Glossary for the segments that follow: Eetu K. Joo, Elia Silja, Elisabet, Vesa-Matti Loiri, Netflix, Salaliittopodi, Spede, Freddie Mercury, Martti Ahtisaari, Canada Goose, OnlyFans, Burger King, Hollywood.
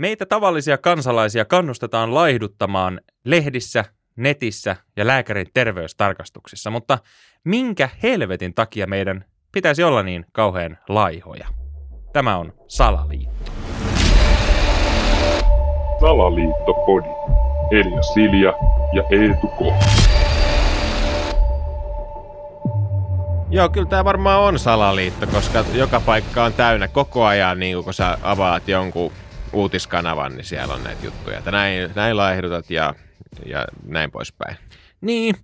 Meitä tavallisia kansalaisia kannustetaan laihduttamaan lehdissä, netissä ja lääkärin terveystarkastuksissa, mutta minkä helvetin takia meidän pitäisi olla niin kauhean laihoja? Tämä on Salaliitto. Salaliittopodi. Elia Silja ja Eetu K. Joo, kyllä tämä varmaan on salaliitto, koska joka paikka on täynnä koko ajan, niin kun sä avaat jonkun uutiskanavan, niin siellä on näitä juttuja. Että näin laihdutat ja näin poispäin. Niin,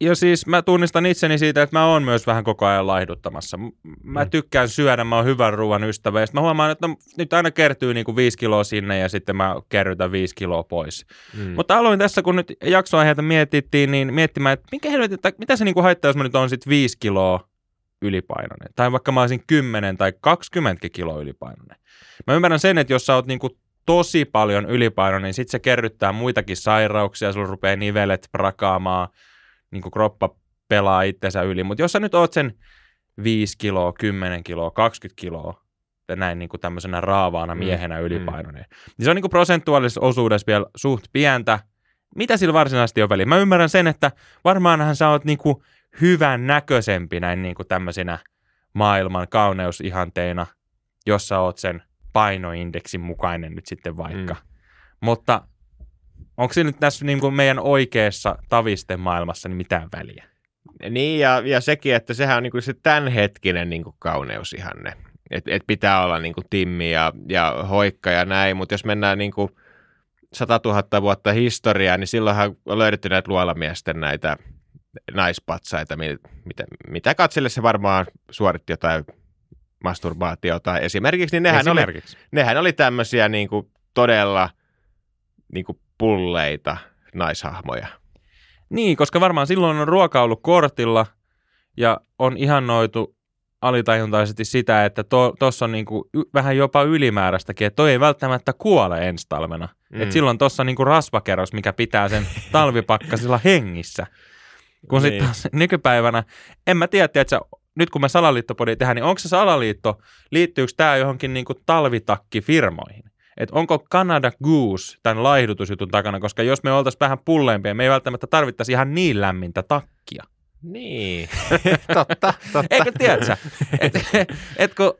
ja siis mä tunnistan itseni siitä, että mä oon myös vähän koko ajan laihduttamassa. Mä tykkään syödä, mä oon hyvän ruoan ystävä, ja sitten mä huomaan, että nyt aina kertyy niinku 5 kiloa sinne, ja sitten mä kerrytän 5 kiloa pois. Mutta aloin tässä, kun nyt jaksoaiheita mietittiin, niin miettimään, että mitä se niinku haittaa, jos mä nyt oon sit 5 kiloa ylipainoinen, tai vaikka mä olisin 10 tai 20 kiloa ylipainoinen. Mä ymmärrän sen, että jos sä oot niinku tosi paljon ylipainoinen, niin sit se kerryttää muitakin sairauksia, sulla rupeaa nivelet prakaamaan, niin kroppa pelaa itsensä yli, mutta jos sä nyt oot sen 5 kiloa, 10 kiloa, 20 kiloa, näin niin tämmöisenä raavaana miehenä ylipainoinen, niin se on niin prosentuaalisessa osuudessa vielä suht pientä. Mitä sillä varsinaisesti on väliä? Mä ymmärrän sen, että varmaanhan sä oot niin hyvän näköisempi näin niin tämmöisinä maailman kauneusihanteina, jos sä oot sen painoindeksin mukainen nyt sitten vaikka. Mutta onko se nyt tässä niin kuin meidän oikeassa tavisten maailmassa niin mitään väliä? Niin, ja sekin, että sehän on niin kuin se tämänhetkinen niin kuin kauneusihanne. Et pitää olla niin kuin timmi ja hoikka ja näin, mutta jos mennään niin kuin 100 000 vuotta historiaa, niin silloinhan on löydetty näitä luolamiesten näitä naispatsaita, mitä katselle se varmaan suoritti jotain masturbaatiota esimerkiksi, niin nehän oli tämmöisiä niin kuin todella niin kuin pulleita naishahmoja. Niin, koska varmaan silloin on ruoka ollut kortilla ja on ihannoitu alitajuntaisesti sitä, että tuossa on niinku vähän jopa ylimääräistäkin, että toi ei välttämättä kuole ensi talvena. Et silloin tuossa niinku rasvakerros, mikä pitää sen talvipakkasilla hengissä. Kun niin. Sitten taas nykypäivänä, en mä tiedä, että nyt kun me salaliittopodi tehdään, niin onko se salaliitto, liittyykö tämä johonkin niinku talvitakkifirmoihin? Että onko Canada Goose tämän laihdutusjutun takana, koska jos me oltaisiin vähän pulleimpia, me ei välttämättä tarvittaisi ihan niin lämmintä takkia. Niin, totta. Eikö tiedätkö, että kun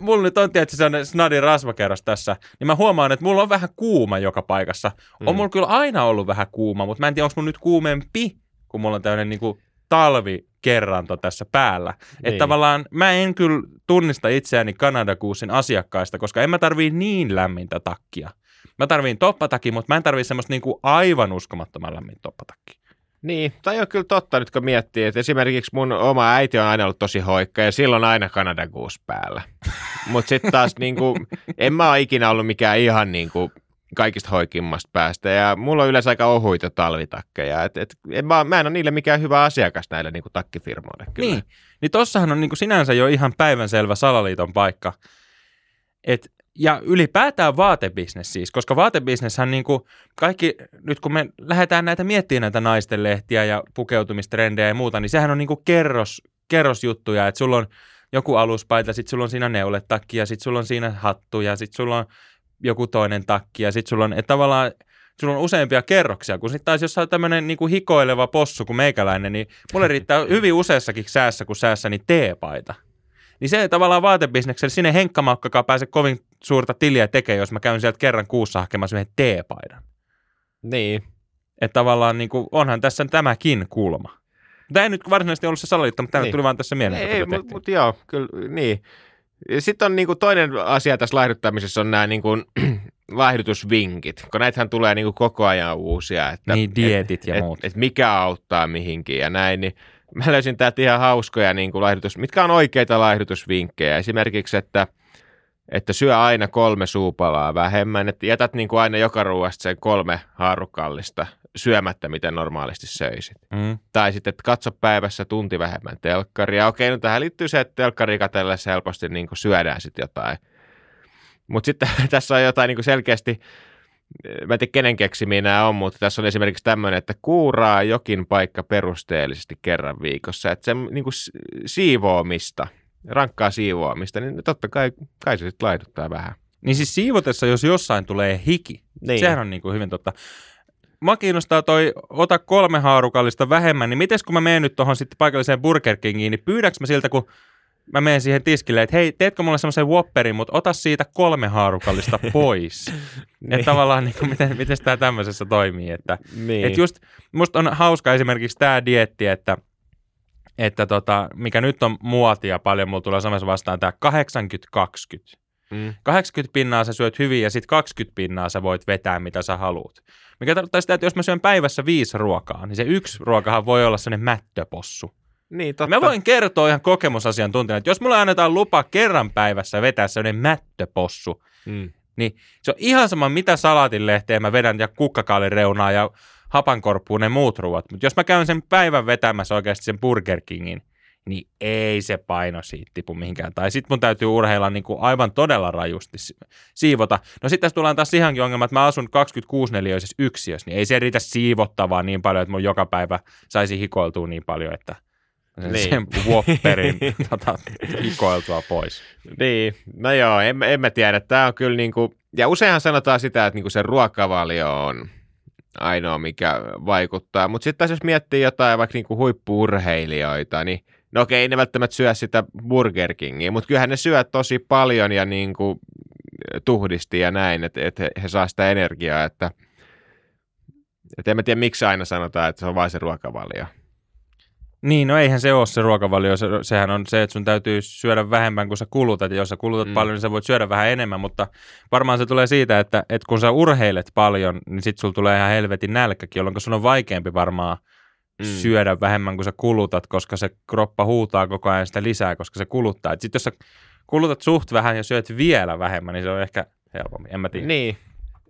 mulla nyt on tietysti sellainen snadin rasvakerros tässä, niin mä huomaan, että mulla on vähän kuuma joka paikassa. On mulla kyllä aina ollut vähän kuuma, mutta mä en tiedä, onko mulla nyt kuumempi, kun mulla on tämmöinen niinku talvikerranto tässä päällä. Niin. Että tavallaan mä en kyllä tunnista itseäni Canada Goosen asiakkaista, koska en mä tarvii niin lämmintä takkia. Mä tarviin toppatakin, mutta mä en tarvii semmoista niinku aivan uskomattoman lämmintä toppatakkia. Niin, tai on kyllä totta nyt kun miettii, että esimerkiksi mun oma äiti on aina ollut tosi hoikka ja silloin aina Canada Goose päällä. Mutta sitten taas niinku, en mä ole ikinä ollut mikään ihan niinku kaikista hoikimmasta päästä, ja mulla on yleensä aika ohuita talvitakkeja. Mä en ole niille mikään hyvä asiakas näille niin kuin takkifirmoille. Kyllä. Niin tossahan on niin kuin sinänsä jo ihan päivänselvä salaliiton paikka. Ja ylipäätään vaatebisnes siis, koska vaatebisneshän niin kuin kaikki, nyt kun me lähdetään miettimään näitä naistenlehtiä ja pukeutumistrendejä ja muuta, niin sehän on niin kuin kerrosjuttuja, että sulla on joku aluspaita, sit sulla on siinä neuletakki ja sit sulla on siinä hattu ja sit sulla on joku toinen takki ja sitten sulla on useampia kerroksia, kun sitten taas jos on tämmöinen niinku hikoileva possu kuin meikäläinen, niin mulle riittää hyvin useassakin säässä kuin säässäni teepaita. Niin se tavallaan vaatebisneksellä sinne henkkamaukkakaan pääse kovin suurta tiliä tekemään, jos mä käyn sieltä kerran kuussa hakemaan yhden teepaidan. Niin. Että tavallaan niinku, onhan tässä tämäkin kulma. Tämä ei nyt varsinaisesti ollut se salaliitto, mutta tämä niin. Tuli vaan tässä mieleen. Ei, mutta joo, kyllä niin. Sitten on niinku toinen asia tässä laihduttamisessa on nämä niinku laihdutusvinkit, kun näitähän tulee niinku koko ajan uusia. Että niin, dietit ja muut. Että mikä auttaa mihinkin ja näin. Niin mä löysin täältä ihan hauskoja niinku mitkä on oikeita laihdutusvinkkejä. Esimerkiksi, että syö aina 3 suupalaa vähemmän. Että jätät niinku aina joka ruuasta sen 3 haarukallista syömättä, mitä normaalisti söisit. Tai sitten, että katso päivässä tunti vähemmän telkkaria. Okei, no tähän liittyy se, että telkkari katsellessa helposti niin kuin syödään sitten jotain. Mutta sitten tässä on jotain niin kuin selkeästi, mä en tiedä kenen keksimiä nämä on, mutta tässä on esimerkiksi tämmöinen, että kuuraa jokin paikka perusteellisesti kerran viikossa. Että se niin kuin siivoamista, rankkaa siivoamista, niin totta kai se sitten laihduttaa vähän. Niin siis siivotessa, jos jossain tulee hiki, niin. Sehän on niin kuin hyvin totta. Mä kiinnostaa toi, ota 3 haarukallista vähemmän, niin mites kun mä menen nyt tohon sitten paikalliseen Burger Kingiin, niin pyydäks mä siltä, kun mä menen siihen tiskille, että hei, teetkö mulle semmoisen Whopperin, mutta ota siitä 3 haarukallista pois. Niin. Että tavallaan, niin kuin, miten tää tämmöisessä toimii. Että, niin. Et just, musta on hauska esimerkiksi tää dieetti, että mikä nyt on muotia paljon, mulla tulee samassa vastaan tää 80-20. 80% sä syöt hyvin ja sit 20% sä voit vetää mitä sä haluut. Mikä tarkoittaa sitä, että jos mä syön päivässä 5 ruokaa, niin se 1 ruokahan voi olla sellainen mättöpossu. Niin, totta. Mä voin kertoa ihan kokemusasiantuntijana, että jos mulle annetaan lupa kerran päivässä vetää sellainen mättöpossu, niin se on ihan sama mitä salaatinlehteen mä vedän ja kukkakaalireunaa ja hapankorppuun ne muut ruoat. Mutta jos mä käyn sen päivän vetämässä oikeasti sen Burger Kingin, niin ei se paino siitä tipu mihinkään. Tai sitten mun täytyy urheilla niin kuin aivan todella rajusti siivota. No sitten tässä tullaan taas siihenkin ongelma, että mä asun 26-neliöisessä yksiössä, niin ei se riitä siivottavaa niin paljon, että mun joka päivä saisi hikoiltua niin paljon, että sen Whopperin hikoiltua pois. Niin, no joo, en mä tiedä. Tää on kyllä niin kuin, ja useinhan sanotaan sitä, että niin kuin se ruokavalio on ainoa, mikä vaikuttaa. Mutta sitten taas jos miettii jotain vaikka niin kuin huippu-urheilijoita, niin no okei, ei ne välttämättä syö sitä Burger Kingiä, mutta kyllähän ne syö tosi paljon ja niin kuin tuhdisti ja näin, että he saa sitä energiaa. Että en mä tiedä, miksi aina sanotaan, että se on vain se ruokavalio. Niin, no eihän se ole se ruokavalio. Sehän on se, että sun täytyy syödä vähemmän kuin sä kulutat. Ja jos sä kulutat paljon, niin sä voit syödä vähän enemmän. Mutta varmaan se tulee siitä, että kun sä urheilet paljon, niin sit sulla tulee ihan helvetin nälkäkin, jolloin sun on vaikeampi varmaan syödä vähemmän kuin sä kulutat, koska se kroppa huutaa koko ajan sitä lisää, koska se kuluttaa. Sitten jos sä kulutat suht vähän ja syöt vielä vähemmän, niin se on ehkä helpommin. En mä tiedä. Niin.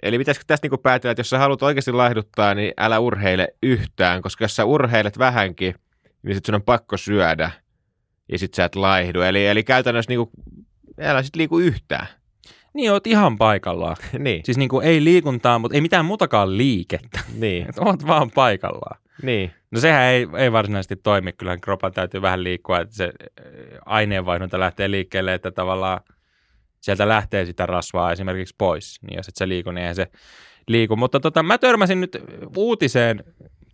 Eli pitäisikö tästä niinku päätellä, että jos sä haluat oikeasti laihduttaa, niin älä urheile yhtään, koska jos sä urheilet vähänkin, niin sit sun on pakko syödä ja sit sä et laihdu. Eli käytännössä niinku, älä sit liiku yhtään. Niin, oot ihan paikallaan. Niin. Siis niinku ei liikuntaa, mutta ei mitään muutakaan liikettä. Niin. Et oot vaan paikallaan. Niin. No sehän ei varsinaisesti toimi. Kyllähän kropan täytyy vähän liikkua, että se aineenvaihdunta lähtee liikkeelle, että tavallaan sieltä lähtee sitä rasvaa esimerkiksi pois. Niin jos et se liiku, niin eihän se liiku. Mutta mä törmäsin nyt uutiseen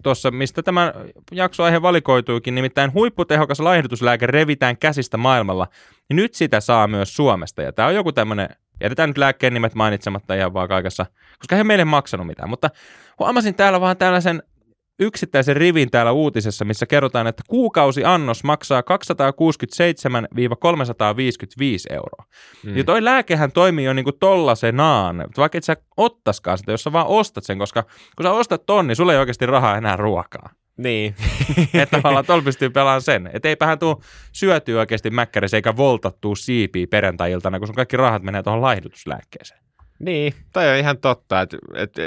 tuossa, mistä tämä jaksoaihe valikoituikin, nimittäin huipputehokas laihdutuslääke revitään käsistä maailmalla. Nyt sitä saa myös Suomesta. Ja tämä on joku tämmöinen, jätetään nyt lääkkeen nimet mainitsematta ihan vaan kaikessa, koska he meille maksanut mitään. Mutta huomasin täällä vaan tällaisen yksittäisen rivin täällä uutisessa, missä kerrotaan, että kuukausiannos maksaa 267–355 €. Ja toi lääkehän toimii jo niinku tollasenaan, vaikka et sä ottaskaan sitä, jos sä vaan ostat sen, koska kun sä ostat ton, niin sulla ei oikeasti rahaa enää ruokaa. Niin. Että tavallaan tuolla pystyy pelaamaan sen. Että eipähän tuu syötyä oikeasti mäkkärissä eikä voltattua siipiä perjantai-iltana, kun sun kaikki rahat menee tuohon laihdutuslääkkeeseen. Niin, toi on ihan totta. Et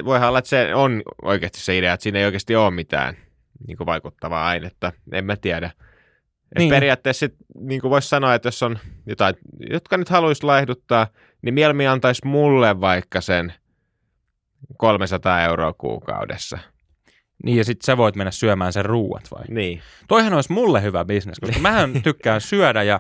voihan olla, että se on oikeasti se idea, että siinä ei oikeasti ole mitään niin kuin vaikuttavaa ainetta. En mä tiedä. Niin. Periaatteessa niin kuin voisi sanoa, että jos on jotain, jotka nyt haluaisi laihduttaa, niin mieluummin antaisi mulle vaikka sen 300 € kuukaudessa. Niin, ja sit sä voit mennä syömään sen ruuat vai? Niin. Toihan olisi mulle hyvä bisnes, koska mähän tykkään syödä ja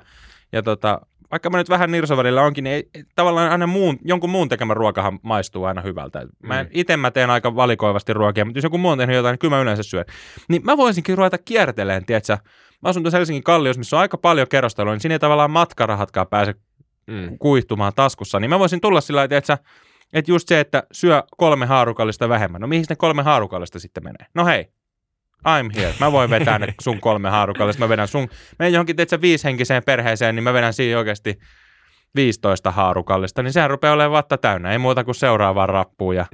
vaikka mä nyt vähän nirsovälillä onkin, niin ei, tavallaan aina jonkun muun tekemä ruokahan maistuu aina hyvältä. Itse mä teen aika valikoivasti ruokia, mutta jos joku muu on tehnyt jotain, niin kyllä mä yleensä syön. Niin mä voisinkin ruveta kierteleen, tietsä. Mä asun tuossa Helsingin Kalliossa, missä on aika paljon kerrostaloja, niin siinä ei tavallaan matkarahatkaan pääse kuihtumaan taskussa. Niin mä voisin tulla sillä lailla, tietsä, että just se, että syö 3 haarukallista vähemmän. No mihin ne 3 haarukallista sitten menee? No hei. I'm here. Mä voin vetää ne sun 3 haarukallista. Mä vedän sun, menen johonkin teitsä 5-henkiseen perheeseen, niin mä vedän siihen oikeasti 15 haarukallista. Niin sehän rupeaa olemaan vatta täynnä. Ei muuta kuin seuraavaan rappuun ja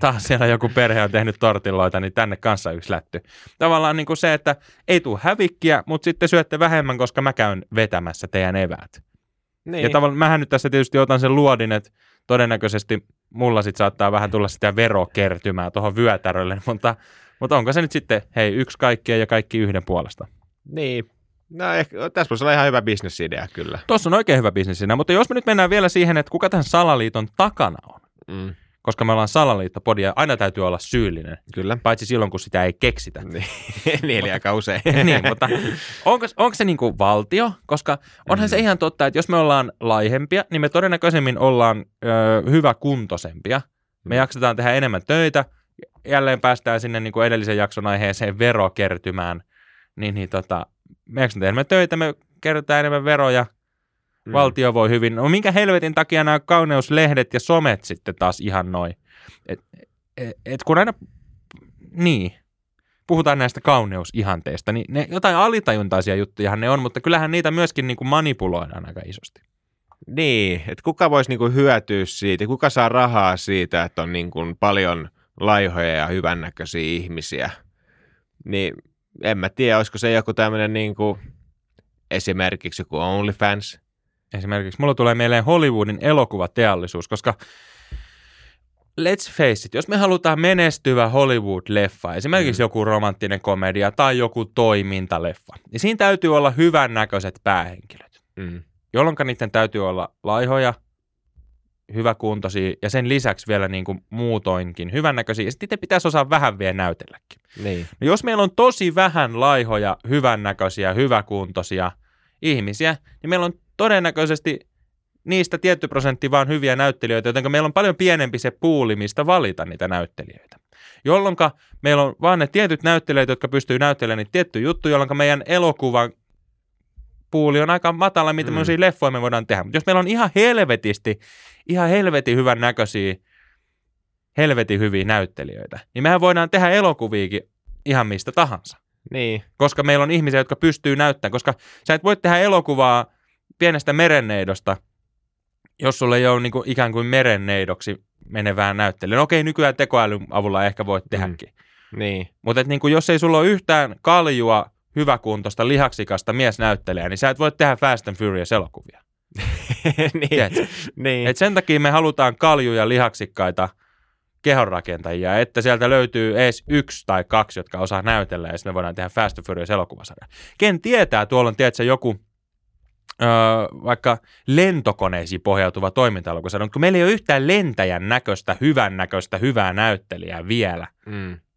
taas siellä joku perhe on tehnyt tortilloita, niin tänne kanssa yksi lätty. Tavallaan niin kuin se, että ei tule hävikkiä, mutta sitten syötte vähemmän, koska mä käyn vetämässä teidän eväät. Niin. Ja tavallaan mähän nyt tässä tietysti otan sen luodin, että todennäköisesti mulla sit saattaa vähän tulla sitä verokertymää tuohon vyötärölle, mutta onko se nyt sitten, hei, yksi kaikkien ja kaikki yhden puolesta? Niin. No ehkä, tässä voisi olla ihan hyvä bisnesidea kyllä. Tuossa on oikein hyvä bisnesidea, mutta jos me nyt mennään vielä siihen, että kuka tämän salaliiton takana on. koska me ollaan salaliittopodia, aina täytyy olla syyllinen. Kyllä. Paitsi silloin, kun sitä ei keksitä. Eli aika usein. Niin, mutta onko se niin kuin valtio? Koska onhan se ihan totta, että jos me ollaan laihempia, niin me todennäköisemmin ollaan hyväkuntoisempia. Me jaksetaan tehdä enemmän töitä. Jälleen päästään sinne niin kuin edellisen jakson aiheeseen verokertymään. Me jaksetaan tehdä enemmän töitä, me kerrytään enemmän veroja. Valtio voi hyvin. No minkä helvetin takia nämä kauneuslehdet ja somet sitten taas ihan noin? Et kun aina puhutaan näistä kauneusihanteista, niin ne jotain alitajuntaisia juttujahan ne on, mutta kyllähän niitä myöskin niin kuin manipuloidaan aika isosti. Niin, että kuka voisi niin kuin hyötyä siitä, kuka saa rahaa siitä, että on niin kuin paljon laihoja ja hyvännäköisiä ihmisiä. Niin en mä tiedä, olisiko se joku tämmöinen niin kuin esimerkiksi joku OnlyFans. Esimerkiksi mulla tulee mieleen Hollywoodin elokuvateollisuus, koska let's face it, jos me halutaan menestyvä Hollywood-leffa, esimerkiksi joku romanttinen komedia tai joku toimintaleffa, niin siinä täytyy olla hyvännäköiset päähenkilöt, jolloin niiden täytyy olla laihoja, hyväkuntoisia ja sen lisäksi vielä niin kuin muutoinkin hyvännäköisiä ja sitten pitäisi osaa vähän vielä näytelläkin. Niin. No jos meillä on tosi vähän laihoja, hyvännäköisiä, hyväkuntoisia ihmisiä, niin meillä on todennäköisesti niistä tietty prosentti vaan hyviä näyttelijöitä, joten meillä on paljon pienempi se puuli, mistä valita niitä näyttelijöitä. Jolloin meillä on vaan ne tietyt näyttelijät, jotka pystyy näyttelemään niitä tietty juttu, jolloin meidän elokuvan puuli on aika matala, mitä tämmöisiä leffoja me voidaan tehdä. Mutta jos meillä on ihan helvetin hyvän näköisiä, helvetin hyviä näyttelijöitä, niin mehän voidaan tehdä elokuviikin ihan mistä tahansa. Niin. Koska meillä on ihmisiä, jotka pystyy näyttämään, koska sä et voi tehdä elokuvaa pienestä merenneidosta, jos sulla ei ole niin kuin ikään kuin merenneidoksi menevää näyttelijä. Okei, nykyään tekoälyn avulla ehkä voit tehdäkin. Niin. Mutta niin jos ei sulla ole yhtään kaljua, hyväkuntoista, lihaksikasta miesnäyttelijää, niin sä et voi tehdä Fast and Furious-elokuvia. Niin. Et sen takia me halutaan kaljuja, lihaksikkaita kehonrakentajia, että sieltä löytyy edes 1 tai 2, jotka osaa näytellä, ja sitten me voidaan tehdä Fast and Furious-elokuvasarja. Ken tietää, tuolla on joku vaikka lentokoneisiin pohjautuva toiminta-elokuva, kun meillä ei ole yhtään lentäjän näköistä, hyvän näköistä, hyvää näyttelijää vielä,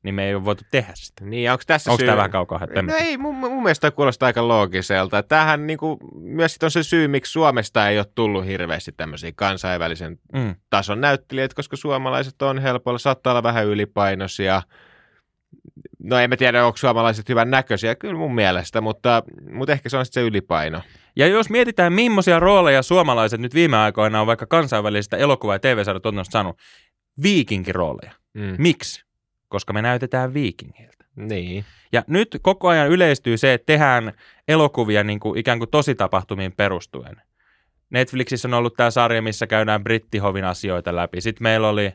niin me ei ole voitu tehdä sitä. Niin, onko tämä vähän kaukaa? No ei, mun mielestä kuulostaa aika loogiselta. Tämähän niinku, myös on se syy, miksi Suomesta ei ole tullut hirveästi tämmöisiä kansainvälisen tason näyttelijöitä, koska suomalaiset on helpolla, saattaa olla vähän ylipainoisia. No en mä tiedä, onko suomalaiset hyvän näköisiä, kyllä mun mielestä, mutta ehkä se on sitten se ylipaino. Ja jos mietitään, millaisia rooleja suomalaiset nyt viime aikoina on vaikka kansainvälisistä elokuva- ja TV-sarjatuotannosta saanut, viikinkirooleja. Miksi? Koska me näytetään viikingiltä. Niin. Ja nyt koko ajan yleistyy se, että tehdään elokuvia niin kuin ikään kuin tositapahtumiin perustuen. Netflixissä on ollut tämä sarja, missä käydään brittihovin asioita läpi. Sitten meillä oli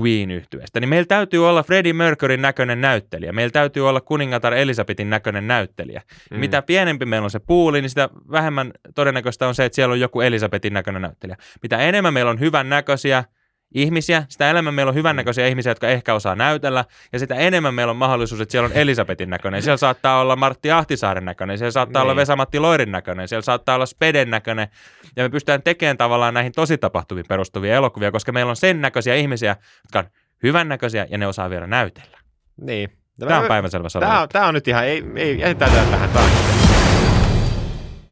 Queen-yhtyeestä. Niin meillä täytyy olla Freddie Mercuryn näköinen näyttelijä. Meillä täytyy olla kuningatar Elisabetin näköinen näyttelijä. Mitä pienempi meillä on se puuli, niin sitä vähemmän todennäköistä on se, että siellä on joku Elisabetin näköinen näyttelijä. Mitä enemmän meillä on hyvän näköisiä ihmisiä, sitä enemmän meillä on hyvännäköisiä ihmisiä, jotka ehkä osaa näytellä, ja sitä enemmän meillä on mahdollisuus, että siellä on Elisabetin näköinen, siellä saattaa olla Martti Ahtisaaren näköinen, siellä saattaa olla Vesa-Matti Loirin näköinen, siellä saattaa olla Speden näköinen, ja me pystytään tekemään tavallaan näihin tositapahtumiin perustuvia elokuvia, koska meillä on sen näköisiä ihmisiä, jotka on hyvännäköisiä, ja ne osaa vielä näytellä. Niin. Tämä on päivänselvä salaliitto. Tämä on nyt ihan, ei täytä tähän taakse.